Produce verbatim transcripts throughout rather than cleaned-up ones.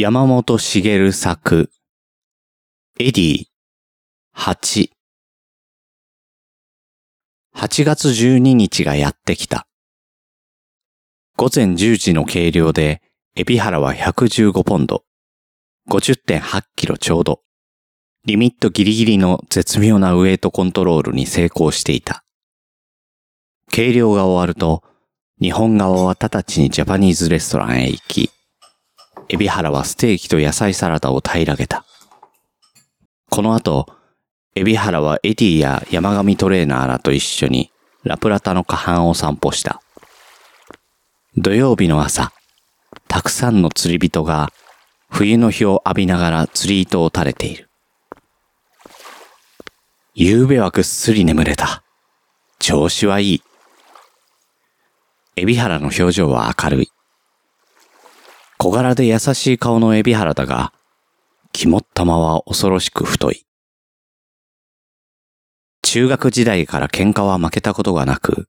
山本茂作、エディ、はち。はちがつじゅうににちがやってきた。午前じゅうじの計量で、エビハラはひゃくじゅうごポンド、ごじゅってんはちキロちょうど。リミットギリギリの絶妙なウエイトコントロールに成功していた。計量が終わると、日本側は直ちにジャパニーズレストランへ行き、エビハラはステーキと野菜サラダを平らげた。この後、エビハラはエディや山上トレーナーらと一緒にラプラタの河畔を散歩した。土曜日の朝、たくさんの釣り人が冬の日を浴びながら釣り糸を垂れている。夕べはぐっすり眠れた。調子はいい。エビハラの表情は明るい。小柄で優しい顔のエビハラだが、肝っ玉は恐ろしく太い。中学時代から喧嘩は負けたことがなく、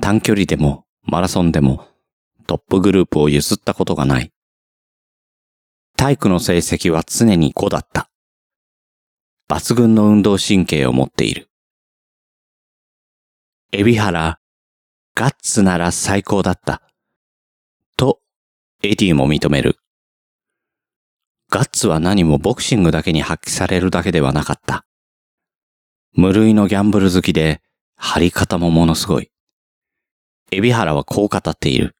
短距離でもマラソンでもトップグループを譲ったことがない。体育の成績は常にごだった。抜群の運動神経を持っている。エビハラ、ガッツなら最高だった。と、エディも認める。ガッツは何もボクシングだけに発揮されるだけではなかった。無類のギャンブル好きで、張り方もものすごい。エビハラはこう語っている。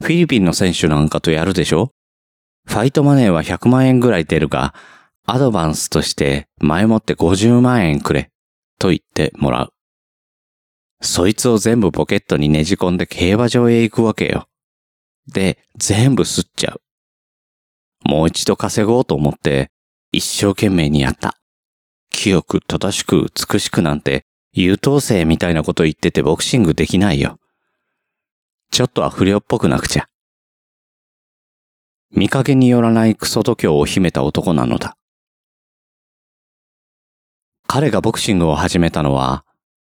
フィリピンの選手なんかとやるでしょ？ファイトマネーはひゃくまんえんぐらい出るが、アドバンスとして前もってごじゅうまんえんくれ、と言ってもらう。そいつを全部ポケットにねじ込んで競馬場へ行くわけよ。で、全部吸っちゃう。もう一度稼ごうと思って、一生懸命にやった。清く正しく美しくなんて、優等生みたいなこと言っててボクシングできないよ。ちょっとは不良っぽくなくちゃ。見かけによらないクソ度胸を秘めた男なのだ。彼がボクシングを始めたのは、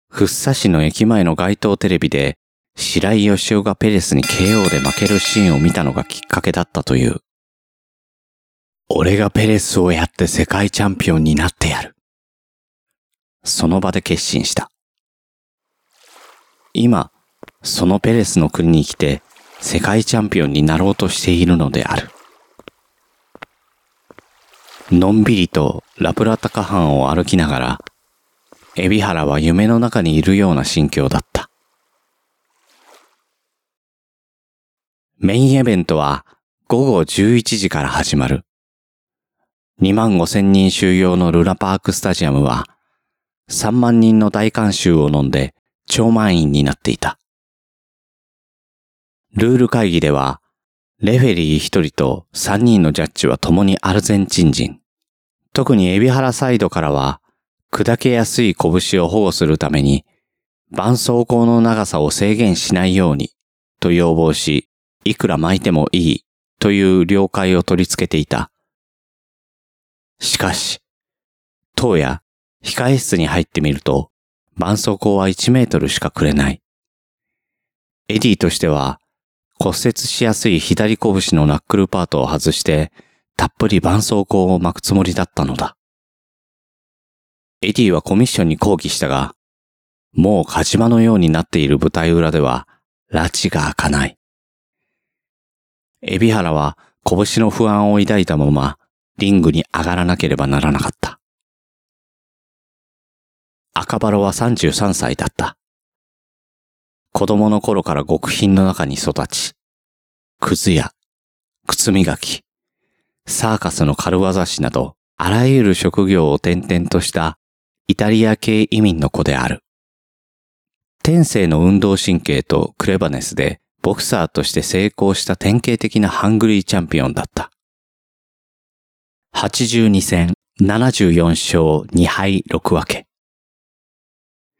福生市の駅前の街頭テレビで、白井義雄がペレスに ケーオー で負けるシーンを見たのがきっかけだったという。俺がペレスをやって世界チャンピオンになってやる。その場で決心した。今、そのペレスの国に来て世界チャンピオンになろうとしているのである。のんびりとラプラタ河畔を歩きながら、エビハラは夢の中にいるような心境だった。メインイベントはごごじゅういちじから始まる。にまんごせんにん収容のルナパークスタジアムはさんまんにんの大観衆を飲んで超満員になっていた。ルール会議ではレフェリーひとりとさんにんのジャッジは共にアルゼンチン人。特にエビハラサイドからは砕けやすい拳を保護するために絆創膏の長さを制限しないようにと要望し、いくら巻いてもいいという了解を取り付けていた。しかし、当夜、控え室に入ってみると、絆創膏はいちメートルしかくれない。エディとしては、骨折しやすい左拳のナックルパートを外して、たっぷり絆創膏を巻くつもりだったのだ。エディはコミッションに抗議したが、もう火事場のようになっている舞台裏では、埒が明かない。エビハラは拳の不安を抱いたまま、リングに上がらなければならなかった。赤バロはさんじゅうさんさいだった。子供の頃から極貧の中に育ち、くずや、靴磨き、サーカスの軽業師など、あらゆる職業を転々としたイタリア系移民の子である。天性の運動神経とクレバネスで、ボクサーとして成功した典型的なハングリーチャンピオンだった。はちじゅうにせんななじゅうよんしょうにはいろくわけ。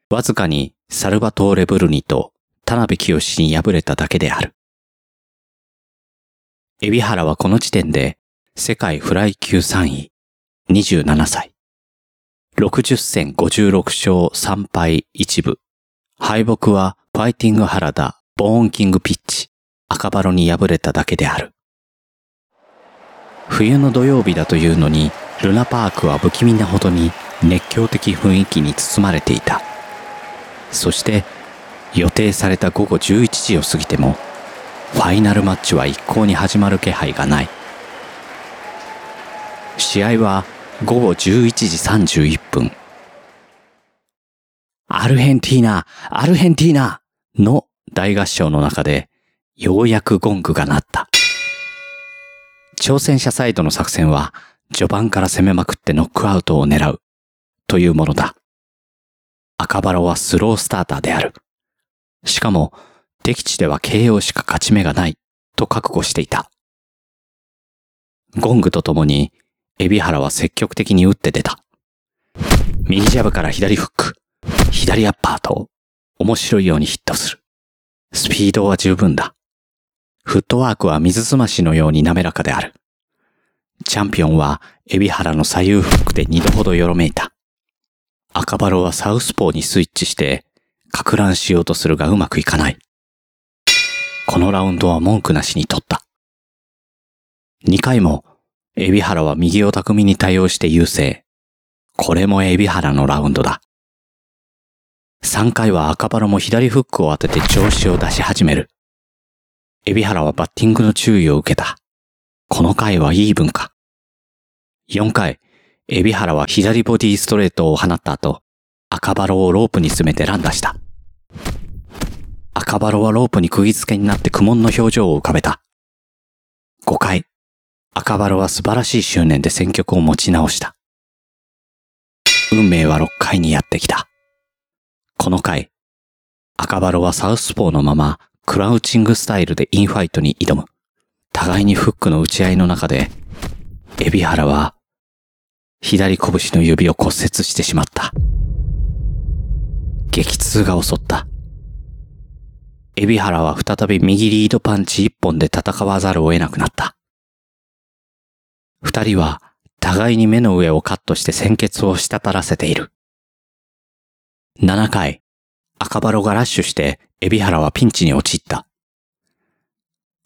わずかにサルバトーレ・ブルニと田辺清に敗れただけである。エビハラはこの時点で世界フライ級さんい、にじゅうななさい、ろくじゅっせんごじゅうろくしょうさんぱいいちぶ、敗北はファイティング原田、ボーンキングピッチ、赤バロに敗れただけである。冬の土曜日だというのに、ルナパークは不気味なほどに熱狂的雰囲気に包まれていた。そして予定された午後じゅういちじを過ぎてもファイナルマッチは一向に始まる気配がない。試合は午後じゅういちじさんじゅういっぷん。アルヘンティーナ、アルヘンティーナの大合唱の中でようやくゴングが鳴った。挑戦者サイドの作戦は序盤から攻めまくってノックアウトを狙うというものだ。赤バラはスロースターターである。しかも敵地では ケーオー しか勝ち目がないと覚悟していた。ゴングとともに海老原は積極的に打って出た。右ジャブから左フック、左アッパーと面白いようにヒットする。スピードは十分だ。フットワークは水すましのように滑らかである。チャンピオンは海老原の左右フックで二度ほどよろめいた。赤バロはサウスポーにスイッチして撹乱しようとするがうまくいかない。このラウンドは文句なしに取った。にかいも海老原は右を巧みに対応して優勢。これも海老原のラウンドだ。さんかいは赤バロも左フックを当てて調子を出し始める。海老原はバッティングの注意を受けた。この回はイーブンか。よんかい、海老原は左ボディストレートを放った後、赤バロをロープに詰めて乱打した。赤バロはロープに釘付けになって苦悶の表情を浮かべた。ごかい、赤バロは素晴らしい執念で戦局を持ち直した。運命はろっかいにやってきた。この回、赤バロはサウスポーのままクラウチングスタイルでインファイトに挑む。互いにフックの打ち合いの中で、海老原は左拳の指を骨折してしまった。激痛が襲った。海老原は再び右リードパンチ一本で戦わざるを得なくなった。二人は互いに目の上をカットして鮮血を滴らせている。ななかい、赤バロがラッシュして海老原はピンチに陥った。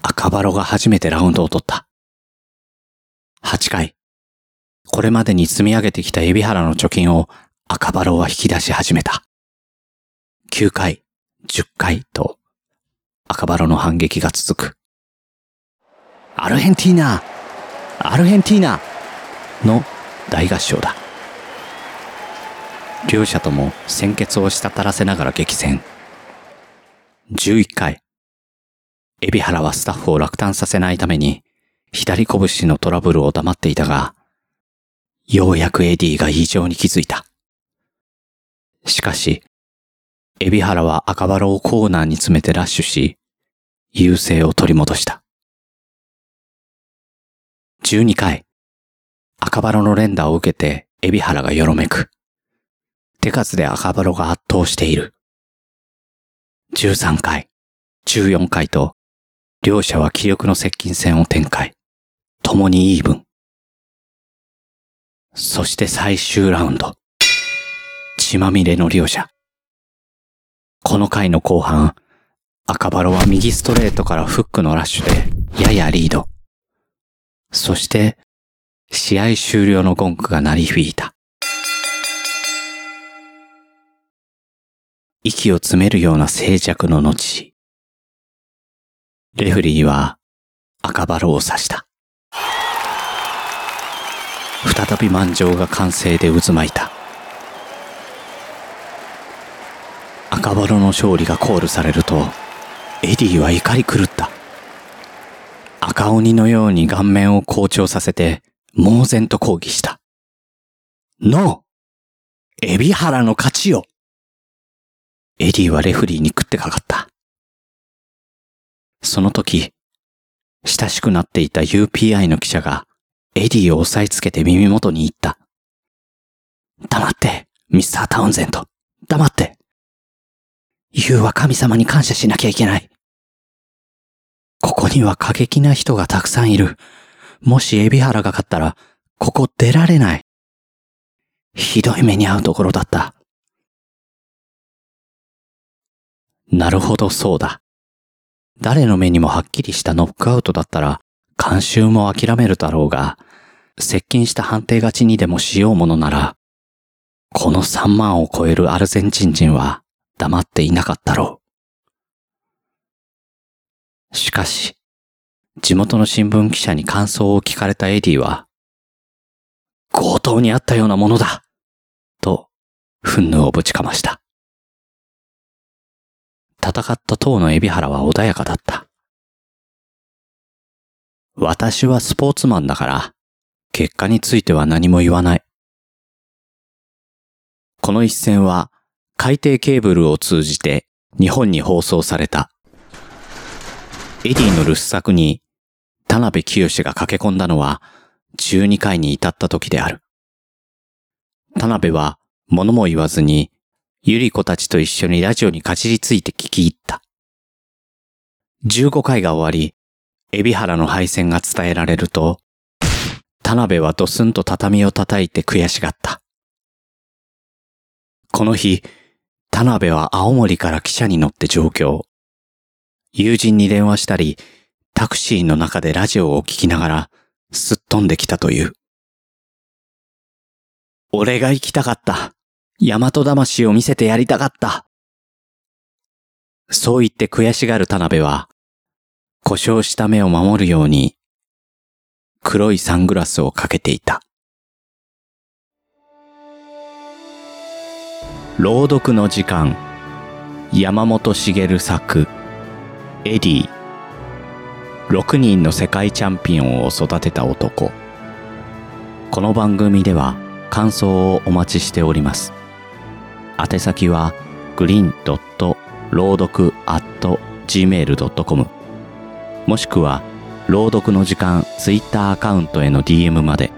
赤バロが初めてラウンドを取った。はちかい、これまでに積み上げてきた海老原の貯金を赤バロは引き出し始めた。きゅうかい、じゅっかいと赤バロの反撃が続く。アルヘンティーナ、アルヘンティーナの大合唱だ。両者とも鮮血を滴らせながら激戦。じゅういっかい、海老原はスタッフを落胆させないために左拳のトラブルを黙っていたが、ようやくエディが異常に気づいた。しかし、海老原は赤バロをコーナーに詰めてラッシュし、優勢を取り戻した。じゅうにかい、赤バロの連打を受けて海老原がよろめく。手数で赤バロが圧倒している。じゅうさんかい、じゅうよんかいと、両者は気力の接近戦を展開。共にイーブン。そして最終ラウンド。血まみれの両者。この回の後半、赤バロは右ストレートからフックのラッシュでややリード。そして、試合終了のゴングが鳴り響いた。息を詰めるような静寂の後、レフリーは赤バロを刺した。再び満場が歓声で渦巻いた。赤バロの勝利がコールされると、エディは怒り狂った。赤鬼のように顔面を紅潮させて、猛然と抗議した。ノー！海老原の勝ちよ！エディはレフリーに食ってかかった。その時、親しくなっていた ユーピーアイ の記者がエディを押さえつけて耳元に言った。黙って、ミスター・タウンゼント。黙って。ユーは神様に感謝しなきゃいけない。ここには過激な人がたくさんいる。もし海老原が勝ったら、ここ出られない。ひどい目に遭うところだった。なるほど、そうだ。誰の目にもはっきりしたノックアウトだったら慣習も諦めるだろうが、接近した判定勝ちにでもしようものなら、このさんまんを超えるアルゼンチン人は黙っていなかったろう。しかし、地元の新聞記者に感想を聞かれたエディは、強盗にあったようなものだと、憤怒をぶちかました。戦った当の海老原は穏やかだった。私はスポーツマンだから、結果については何も言わない。この一戦は、海底ケーブルを通じて日本に放送された。エディの留守作に、田辺清が駆け込んだのは、じゅうにかいに至った時である。田辺は、物も言わずに、ゆり子たちと一緒にラジオにかじりついて聞き入った。じゅうごかいが終わり、海老原の敗戦が伝えられると、田辺はドスンと畳を叩いて悔しがった。この日、田辺は青森から汽車に乗って上京。友人に電話したり、タクシーの中でラジオを聞きながら、すっ飛んできたという。俺が行きたかった。大和魂を見せてやりたかった。そう言って悔しがる田辺は、故障した目を守るように、黒いサングラスをかけていた。朗読の時間。山本茂作、エディ。ろくにんの世界チャンピオンを育てた男。この番組では、感想をお待ちしております。宛先は グリーン ドット 朗読 アット ジーメール ドット コム もしくは朗読の時間ツイッターアカウントへの ディーエム まで。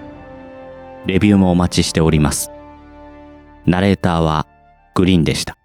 レビューもお待ちしております。ナレーターはグリーンでした。